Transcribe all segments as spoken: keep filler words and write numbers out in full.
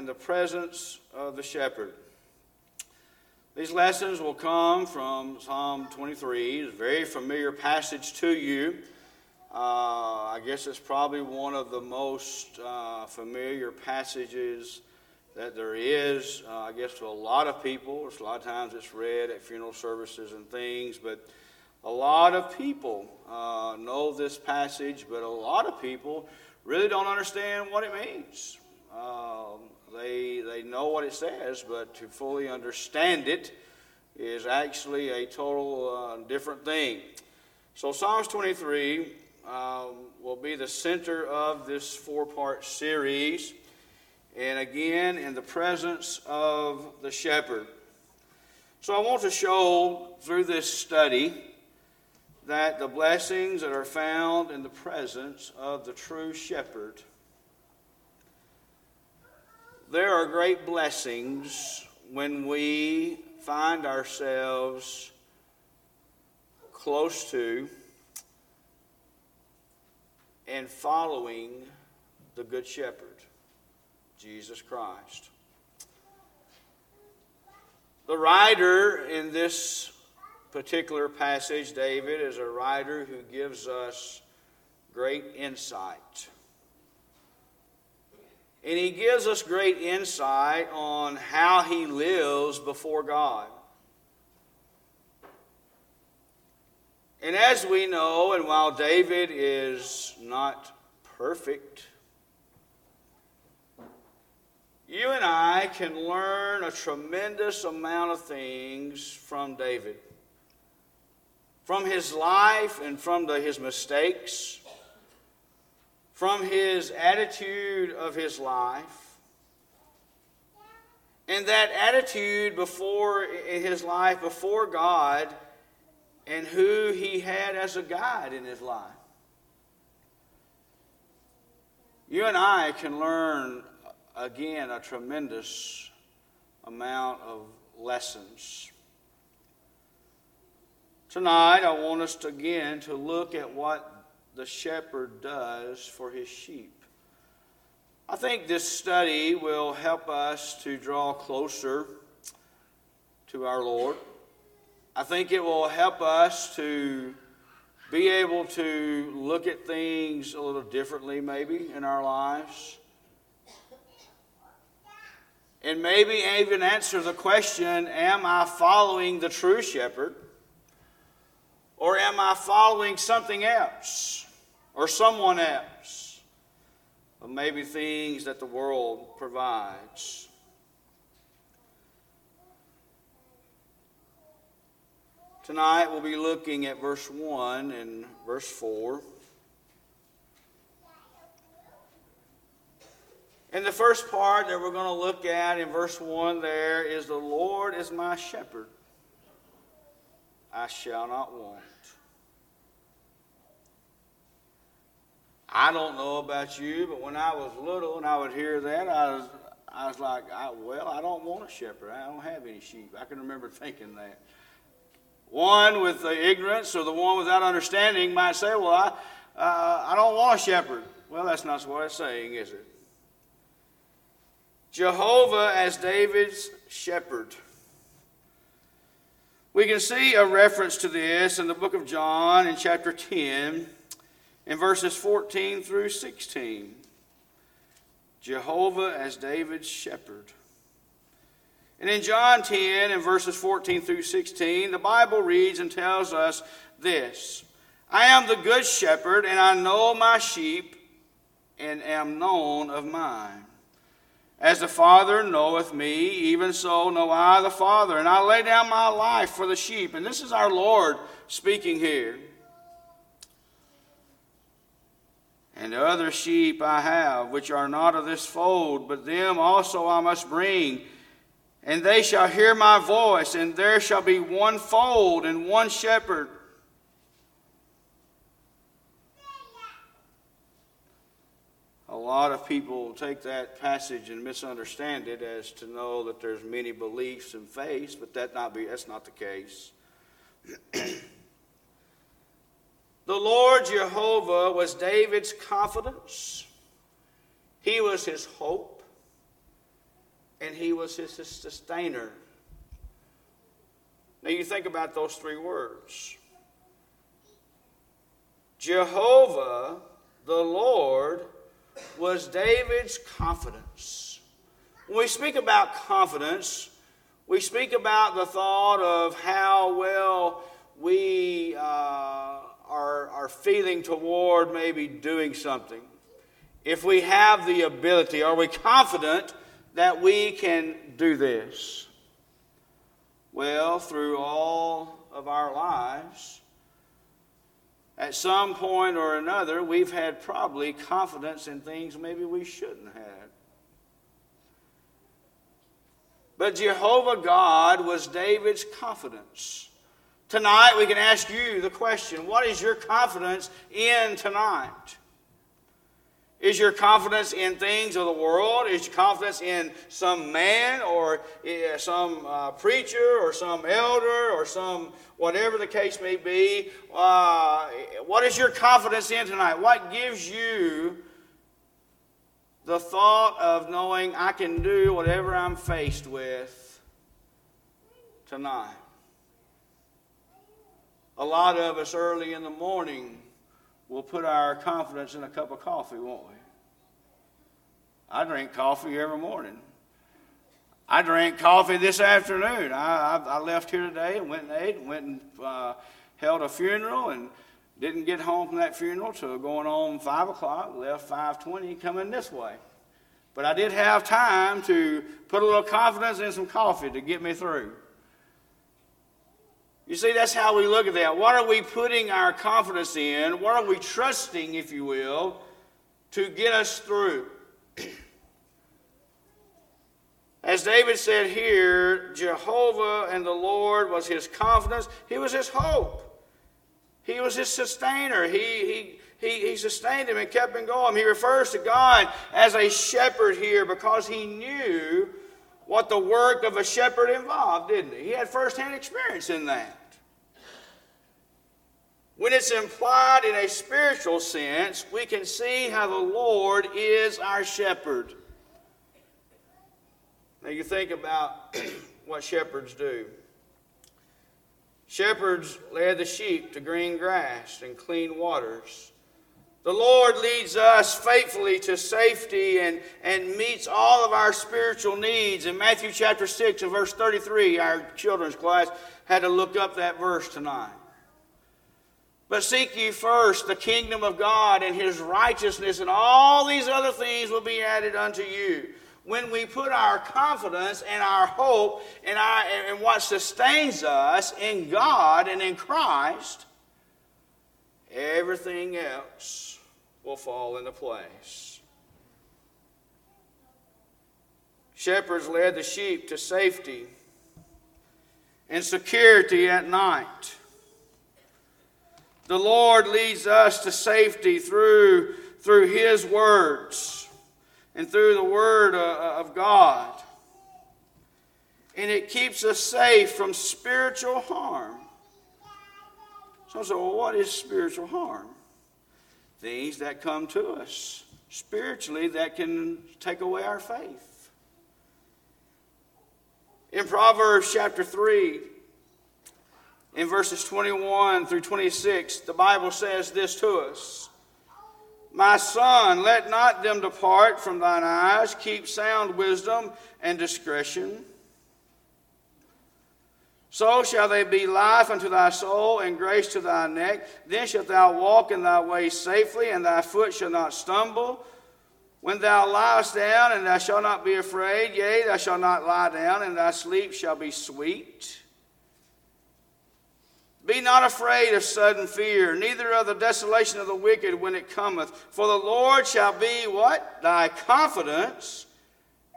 and the presence of the shepherd. These lessons will come from Psalm twenty-three. It's a very familiar passage to you. Uh, I guess it's probably one of the most uh, familiar passages that there is, uh, I guess, to a lot of people. It's a lot of times it's read at funeral services and things, but a lot of people uh, know this passage, but a lot of people really don't understand what it means. Uh, they they know what it says, but to fully understand it is actually a total uh, different thing. So Psalms twenty-three um, will be the center of this four-part series, and again, in the presence of the shepherd. So I want to show through this study that the blessings that are found in the presence of the true shepherd. There are great blessings when we find ourselves close to and following the Good Shepherd, Jesus Christ. The writer in this particular passage, David, is a writer who gives us great insight. And he gives us great insight on how he lives before God. And as we know, and while David is not perfect, you and I can learn a tremendous amount of things from David. From his life and from the, his mistakes, from his attitude of his life. And that attitude before in his life before God and who he had as a guide in his life. You and I can learn, again, a tremendous amount of lessons. Tonight, I want us to, again to look at what the shepherd does for his sheep. I think this study will help us to draw closer to our Lord. I think it will help us to be able to look at things a little differently maybe in our lives. And maybe even answer the question, am I following the true shepherd? Or am I following something else or someone else? Or maybe things that the world provides. Tonight we'll be looking at verse one and verse four. And the first part that we're going to look at in verse one there is, the Lord is my shepherd. I shall not want. I don't know about you, but when I was little and I would hear that, I was, I was like, I, well, I don't want a shepherd. I don't have any sheep. I can remember thinking that. One with the ignorance or the one without understanding might say, well, I, uh, I don't want a shepherd. Well, that's not what it's saying, is it? Jehovah as David's shepherd. We can see a reference to this in the book of John in chapter ten in verses fourteen through sixteen. Jehovah as David's shepherd. And in John ten in verses fourteen through sixteen, the Bible reads and tells us this. I am the good shepherd, and I know my sheep, and am known of mine. As the Father knoweth me, even so know I the Father, and I lay down my life for the sheep. And this is our Lord speaking here. And other sheep I have, which are not of this fold, but them also I must bring. And they shall hear my voice, and there shall be one fold and one shepherd. A lot of people take that passage and misunderstand it as to know that there's many beliefs and faiths, but that not be that's not the case. The Lord Jehovah was David's confidence. He was his hope. and he was his sustainer. Now you think about those three words. Jehovah, the Lord, was David's confidence. When we speak about confidence, we speak about the thought of how well we uh, are, are feeling toward maybe doing something. If we have the ability, are we confident that we can do this? Well, through all of our lives, at some point or another, we've had probably confidence in things maybe we shouldn't have. But Jehovah God was David's confidence. Tonight, we can ask you the question, what is your confidence in tonight? Is your confidence in things of the world? Is your confidence in some man or some uh, preacher or some elder or some whatever the case may be? Uh, what is your confidence in tonight? What gives you the thought of knowing I can do whatever I'm faced with tonight? A lot of us early in the morning, we'll put our confidence in a cup of coffee, won't we? I drink coffee every morning. I drank coffee this afternoon. I, I, I left here today and went and ate and went and uh, held a funeral and didn't get home from that funeral till going on five o'clock, left five twenty, coming this way. But I did have time to put a little confidence in some coffee to get me through. You see, that's how we look at that. What are we putting our confidence in? What are we trusting, if you will, to get us through? As David said here, Jehovah and the Lord was his confidence. He was his hope. He was his sustainer. He, he, he, he sustained him and kept him going. He refers to God as a shepherd here because he knew what the work of a shepherd involved, didn't he? He had firsthand experience in that. When it's implied in a spiritual sense, we can see how the Lord is our shepherd. Now you think about what shepherds do. Shepherds led the sheep to green grass and clean waters. The Lord leads us faithfully to safety and, and meets all of our spiritual needs. In Matthew chapter six and verse thirty-three, our children's class had to look up that verse tonight. But seek ye first the kingdom of God and his righteousness, and all these other things will be added unto you. When we put our confidence and our hope and, our, and what sustains us in God and in Christ, everything else will fall into place. Shepherds led the sheep to safety and security at night. The Lord leads us to safety through, through his words and through the word of God. And it keeps us safe from spiritual harm. So I said, well, what is spiritual harm? Things that come to us spiritually that can take away our faith. In Proverbs chapter three, in verses twenty-one through twenty-six, the Bible says this to us. My son, let not them depart from thine eyes. Keep sound wisdom and discretion. So shall they be life unto thy soul and grace to thy neck. Then shalt thou walk in thy way safely, and thy foot shall not stumble. When thou liest down, and thou shalt not be afraid. Yea, thou shalt not lie down, and thy sleep shall be sweet. Be not afraid of sudden fear, neither of the desolation of the wicked when it cometh. For the Lord shall be what? Thy confidence,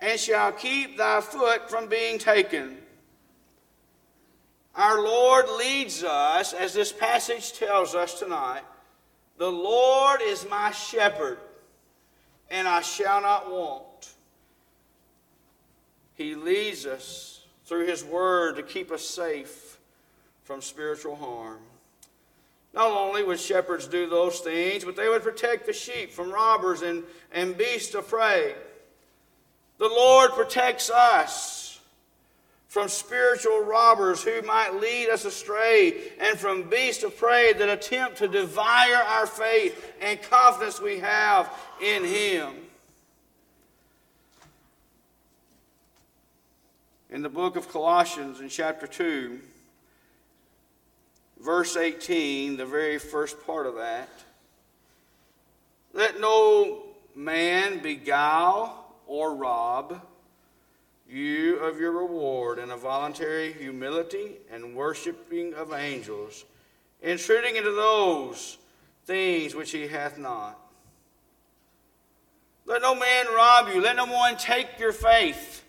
and shall keep thy foot from being taken. Our Lord leads us, as this passage tells us tonight, the Lord is my shepherd, and I shall not want. He leads us through his word to keep us safe from spiritual harm. Not only would shepherds do those things, but they would protect the sheep from robbers and, and beasts of prey. The Lord protects us from spiritual robbers who might lead us astray and from beasts of prey that attempt to devour our faith and confidence we have in Him. In the book of Colossians, in chapter two, verse eighteen, the very first part of that, let no man beguile or rob you of your reward in a voluntary humility and worshiping of angels, intruding into those things which he hath not. Let no man rob you. Let no one take your faith.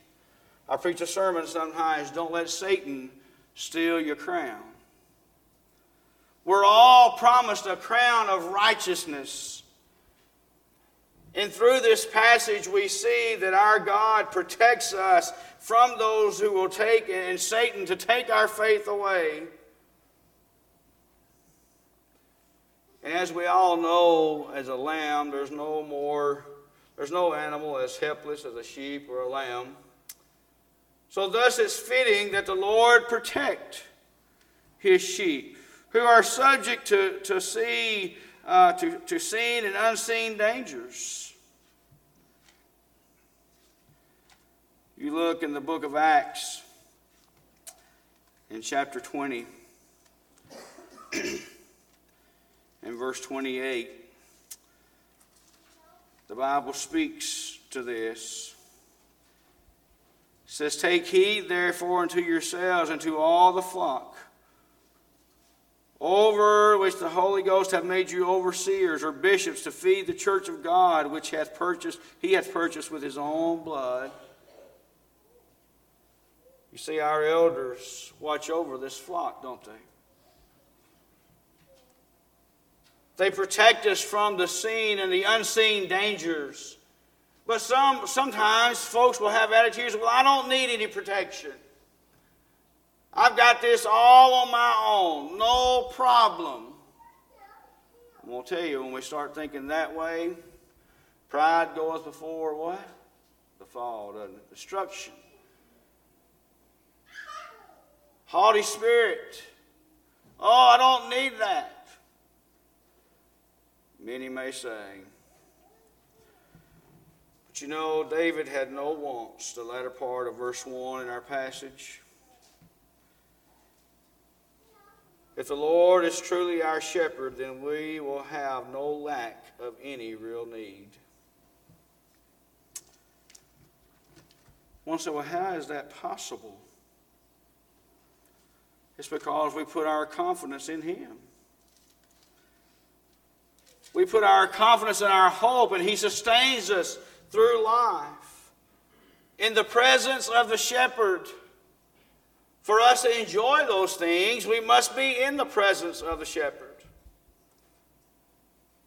I preach a sermon sometimes, don't let Satan steal your crown. We're all promised a crown of righteousness. And through this passage we see that our God protects us from those who will take, and Satan to take our faith away. And as we all know, as a lamb, there's no more, there's no animal as helpless as a sheep or a lamb. So thus it's fitting that the Lord protect His sheep, who are subject to, to, see, uh, to, to seen and unseen dangers. You look in the book of Acts, in chapter twenty, in verse twenty-eight, the Bible speaks to this. It says, take heed therefore unto yourselves and to all the flock, over which the Holy Ghost hath made you overseers or bishops, to feed the church of God, which hath purchased, he hath purchased with his own blood. You see, our elders watch over this flock, don't they? They protect us from the seen and the unseen dangers. But some sometimes folks will have attitudes, well, I don't need any protection. I've got this all on my own. No problem. I'm going to tell you, when we start thinking that way, pride goes before what? The fall, doesn't it? Destruction. Haughty spirit. Oh, I don't need that. Many may say. But you know, David had no wants, the latter part of verse one in our passage. If the Lord is truly our shepherd, then we will have no lack of any real need. One said, well, how is that possible? It's because we put our confidence in Him. We put our confidence in our hope, and He sustains us through life, in the presence of the shepherd. For us to enjoy those things, we must be in the presence of the shepherd.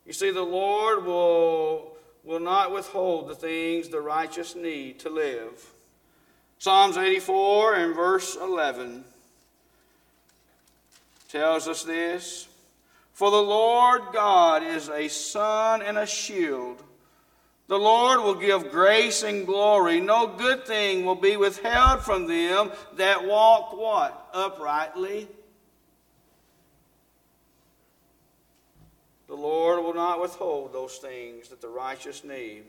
You see, the Lord will, will not withhold the things the righteous need to live. Psalms eighty-four and verse eleven tells us this. For the Lord God is a sun and a shield. The Lord will give grace and glory. No good thing will be withheld from them that walk what? Uprightly. The Lord will not withhold those things that the righteous need.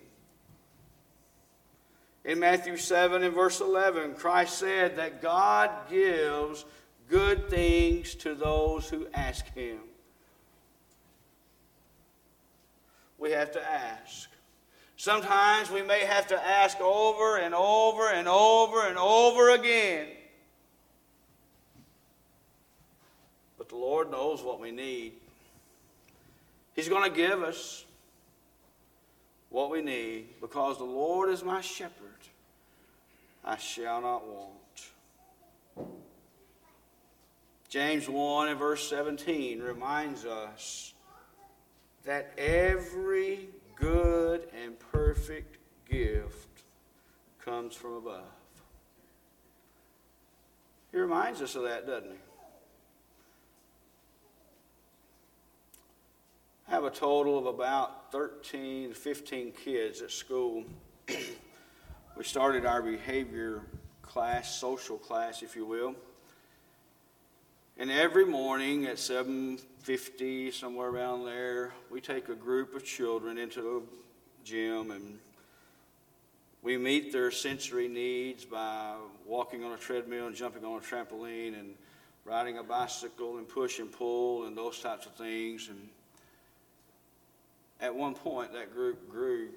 In Matthew seven and verse eleven, Christ said that God gives good things to those who ask Him. We have to ask. Sometimes we may have to ask over and over and over and over again. But the Lord knows what we need. He's going to give us what we need, because the Lord is my shepherd. I shall not want. James one and verse seventeen reminds us that every good and perfect gift comes from above. He reminds us of that, doesn't he? I have a total of about thirteen, fifteen kids at school we started our behavior class, social class, if you will. And every morning at seven fifty, somewhere around there, we take a group of children into the gym and we meet their sensory needs by walking on a treadmill and jumping on a trampoline and riding a bicycle and push and pull and those types of things. And at one point, that group grew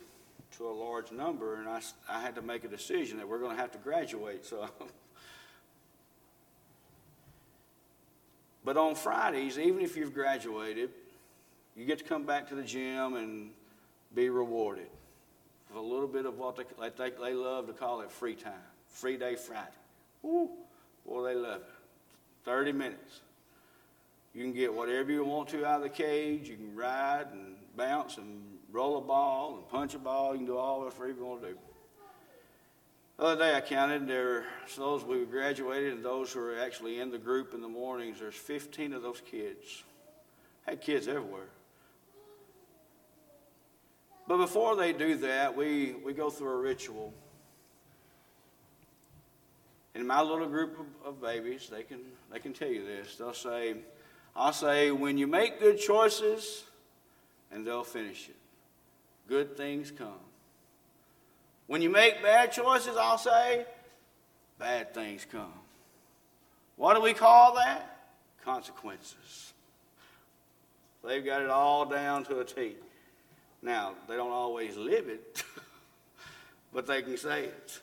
to a large number, and I, I had to make a decision that we're going to have to graduate. So, but on Fridays, even if you've graduated, you get to come back to the gym and be rewarded with a little bit of what they, they, they love to call it free time, free day Friday. Woo, boy, they love it. thirty minutes. You can get whatever you want to out of the cage. You can ride and bounce and roll a ball and punch a ball. You can do all whatever you want to do. The other day I counted, there those we graduated and those who are actually in the group in the mornings, there's fifteen of those kids. I had kids everywhere. But before they do that, we, we go through a ritual. In my little group of, of babies, they can they can tell you this. They'll say, I'll say, when you make good choices, and they'll finish it. Good things come. When you make bad choices, I'll say, bad things come. What do we call that? Consequences. They've got it all down to a T. Now, they don't always live it, but they can say it.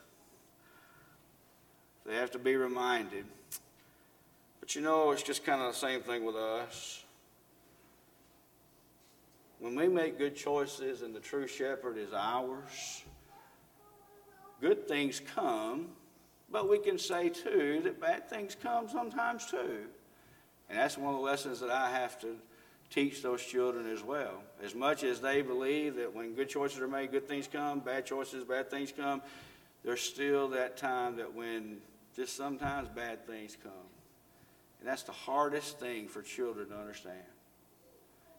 They have to be reminded. But you know, it's just kind of the same thing with us. When we make good choices and the true shepherd is ours, good things come, but we can say too that bad things come sometimes too. And that's one of the lessons that I have to teach those children as well. As much as they believe that when good choices are made, good things come, bad choices, bad things come, there's still that time that when just sometimes bad things come. And that's the hardest thing for children to understand.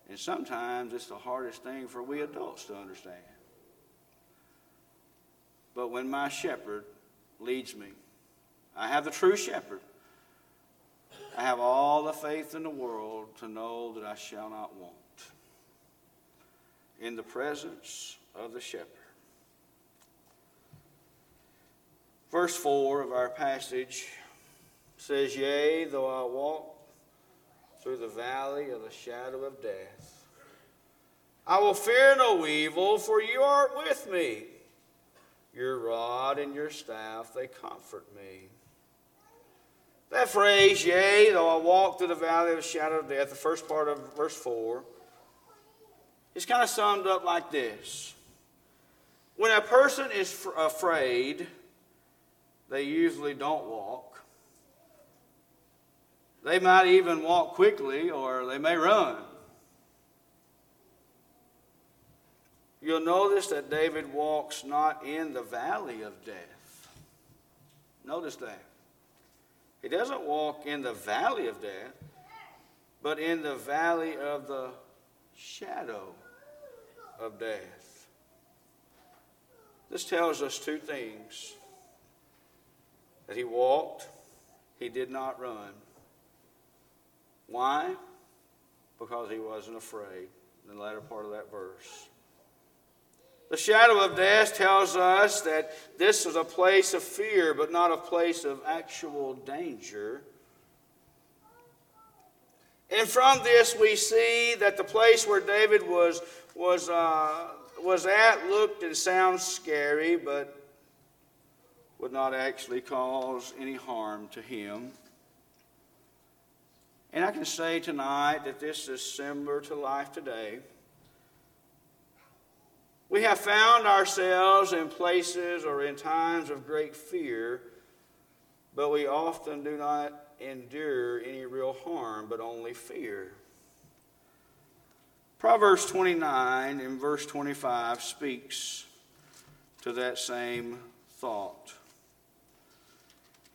And sometimes it's the hardest thing for we adults to understand. But when my shepherd leads me, I have the true shepherd. I have all the faith in the world to know that I shall not want. In the presence of the shepherd. Verse four of our passage says, yea, though I walk through the valley of the shadow of death, I will fear no evil, for you are with me. Your rod and your staff, they comfort me. That phrase, yea, though I walk through the valley of the shadow of death, the first part of verse four, is kind of summed up like this. When a person is afraid, they usually don't walk. They might even walk quickly, or they may run. You'll notice that David walks not in the valley of death. Notice that. He doesn't walk in the valley of death, but in the valley of the shadow of death. This tells us two things. That he walked, he did not run. Why? Because he wasn't afraid. In the latter part of that verse. The shadow of death tells us that this was a place of fear, but not a place of actual danger. And from this we see that the place where David was, was, uh, was at looked and sounds scary, but would not actually cause any harm to him. And I can say tonight that this is similar to life today. We have found ourselves in places or in times of great fear, but we often do not endure any real harm, but only fear. Proverbs twenty-nine and verse twenty-five speaks to that same thought.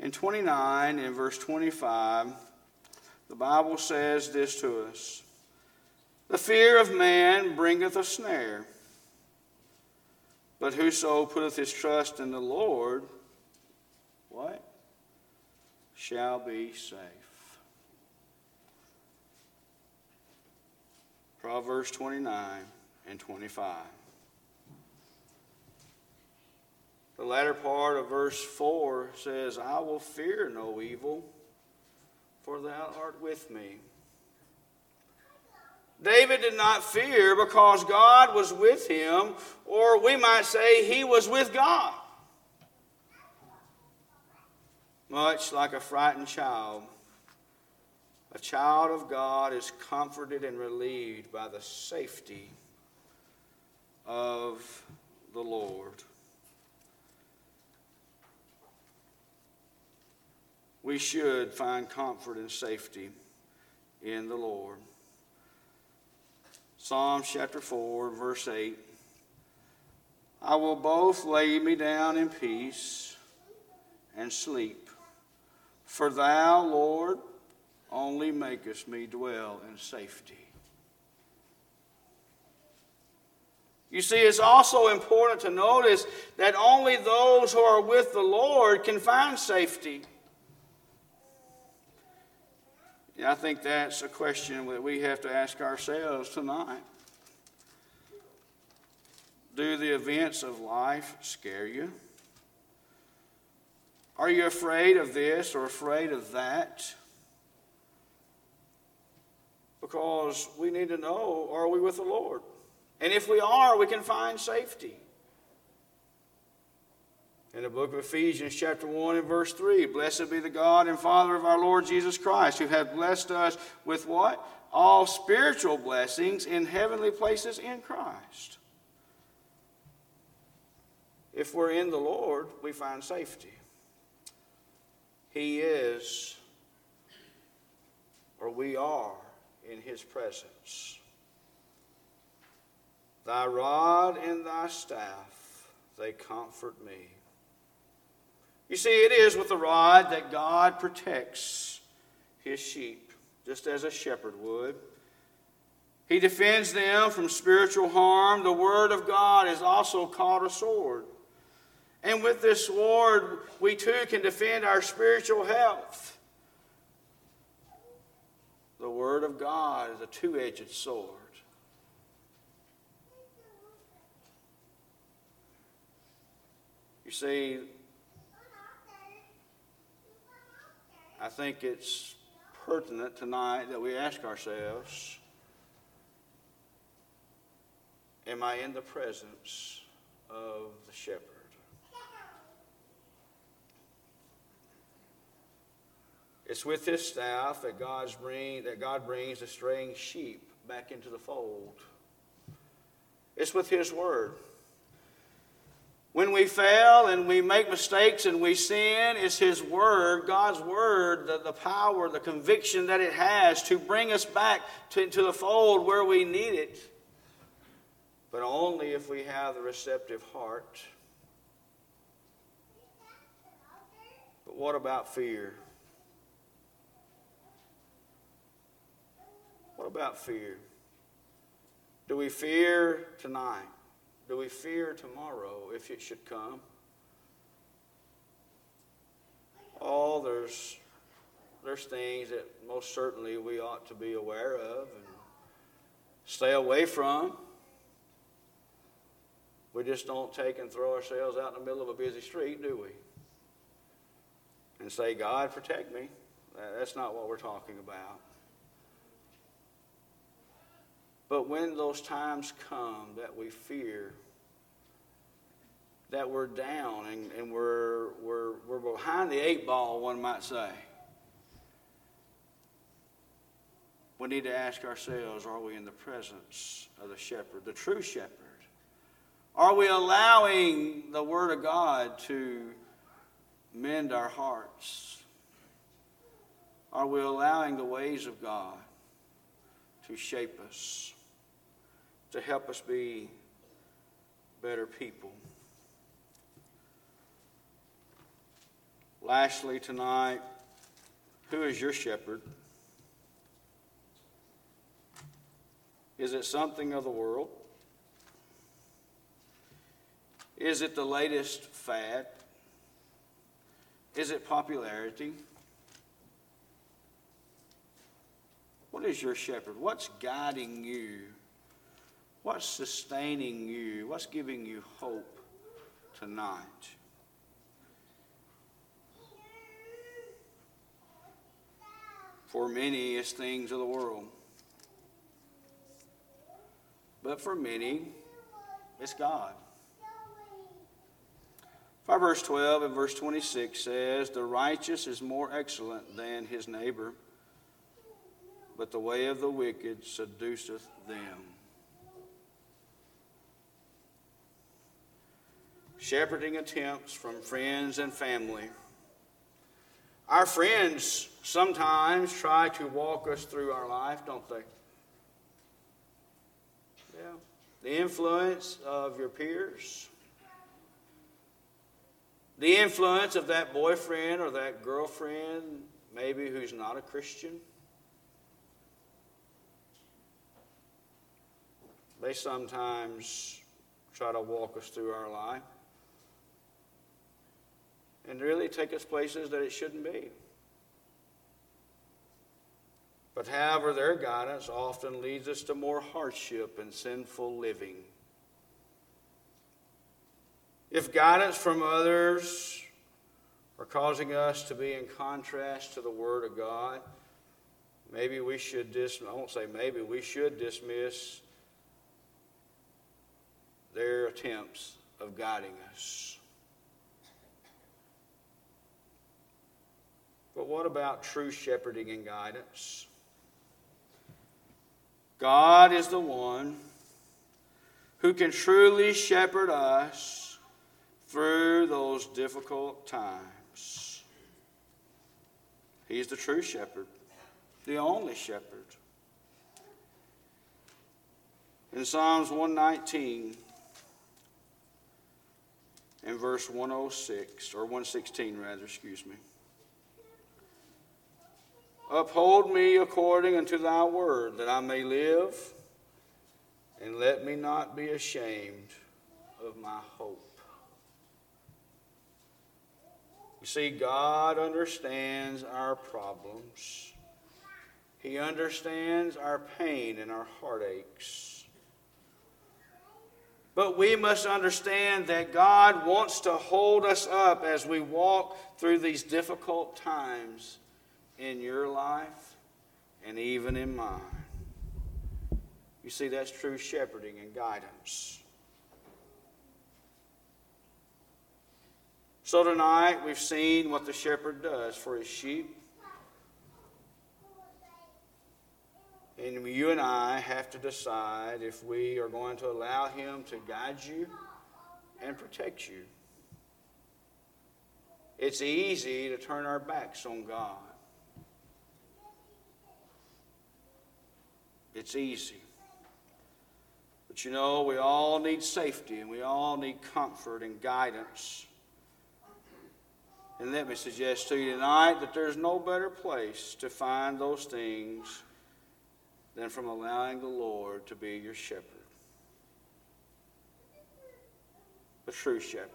In twenty-nine and verse twenty-five, the Bible says this to us, the fear of man bringeth a snare, But whoso putteth his trust in the Lord, what? Shall be safe. Proverbs twenty-nine and twenty-five. The latter part of verse four says, I will fear no evil, for thou art with me. David did not fear because God was with him, or we might say he was with God. Much like a frightened child, a child of God is comforted and relieved by the safety of the Lord. We should find comfort and safety in the Lord. Psalms chapter four, verse eight. I will both lay me down in peace and sleep, for thou, Lord, only makest me dwell in safety. You see, it's also important to notice that only those who are with the Lord can find safety. Yeah, I think that's a question that we have to ask ourselves tonight. Do the events of life scare you? Are you afraid of this or afraid of that? Because we need to know, are we with the Lord? And if we are, we can find safety. In the book of Ephesians, chapter one and verse three, blessed be the God and Father of our Lord Jesus Christ, who hath blessed us with what? All spiritual blessings in heavenly places in Christ. If we're in the Lord, we find safety. He is, or we are, in his presence. Thy rod and thy staff, they comfort me. You see, it is with the rod that God protects his sheep, just as a shepherd would. He defends them from spiritual harm. The word of God is also called a sword. And with this sword, we too can defend our spiritual health. The word of God is a two-edged sword. You see, I think it's pertinent tonight that we ask ourselves, am I in the presence of the shepherd? It's with his staff that, God's bring, that God brings the straying sheep back into the fold. It's with his word. When we fail and we make mistakes and we sin, it's his word, God's word, the, the power, the conviction that it has to bring us back to, to the fold where we need it. But only if we have the receptive heart. But what about fear? What about fear? Do we fear tonight? Do we fear tomorrow if it should come? Oh, there's, there's things that most certainly we ought to be aware of and stay away from. We just don't take and throw ourselves out in the middle of a busy street, do we? And say, God, protect me. That's not what we're talking about. But when those times come that we fear, that we're down and, and we're, we're, we're behind the eight ball, one might say, we need to ask ourselves, are we in the presence of the shepherd, the true shepherd? Are we allowing the word of God to mend our hearts? Are we allowing the ways of God to shape us, to help us be better people? Lastly tonight, who is your shepherd? Is it something of the world? Is it the latest fad? Is it popularity? What is your shepherd? What's guiding you? What's sustaining you? What's giving you hope tonight? For many, it's things of the world. But for many, it's God. Verse twelve and verse twenty-six says, "The righteous is more excellent than his neighbor, but the way of the wicked seduceth them." Shepherding attempts from friends and family. Our friends sometimes try to walk us through our life, don't they? Yeah. The influence of your peers. The influence of that boyfriend or that girlfriend, maybe who's not a Christian. They sometimes try to walk us through our life and really take us places that it shouldn't be. But however, their guidance often leads us to more hardship and sinful living. If guidance from others are causing us to be in contrast to the Word of God, maybe we should dismiss, I won't say maybe, we should dismiss their attempts of guiding us. But what about true shepherding and guidance? God is the one who can truly shepherd us through those difficult times. He's the true shepherd, the only shepherd. In Psalms one nineteen and verse one oh six, or one sixteen rather, excuse me. "Uphold me according unto thy word, that I may live, and let me not be ashamed of my hope." You see, God understands our problems. He understands our pain and our heartaches. But we must understand that God wants to hold us up as we walk through these difficult times in your life and even in mine. You see, that's true shepherding and guidance. So tonight we've seen what the shepherd does for his sheep. And you and I have to decide if we are going to allow him to guide you and protect you. It's easy to turn our backs on God. It's easy. But you know, we all need safety and we all need comfort and guidance. And let me suggest to you tonight that there's no better place to find those things than from allowing the Lord to be your shepherd. The true shepherd.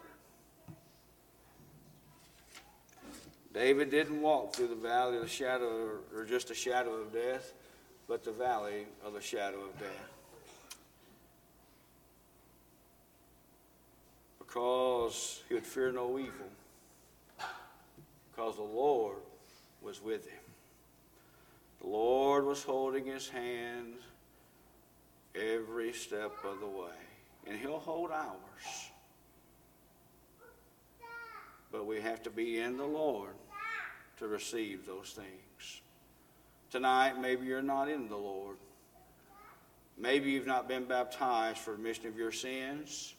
David didn't walk through the valley of the shadow, or just the shadow of death, but the valley of the shadow of death. Because he would fear no evil. Because the Lord was with him. The Lord was holding his hand every step of the way. And he'll hold ours. But we have to be in the Lord to receive those things. Tonight, maybe you're not in the Lord. Maybe you've not been baptized for remission of your sins.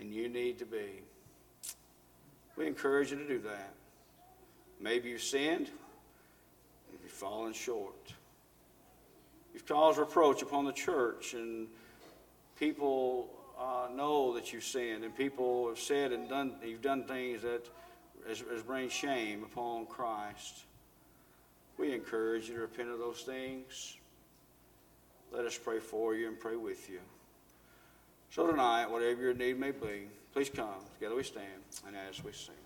And you need to be. We encourage you to do that. Maybe you've sinned and you've fallen short. You've caused reproach upon the church, and people uh, know that you've sinned, and people have said and done, you've done things that has, has bring shame upon Christ. We encourage you to repent of those things. Let us pray for you and pray with you. So tonight, whatever your need may be, please come. Together we stand and as we sing.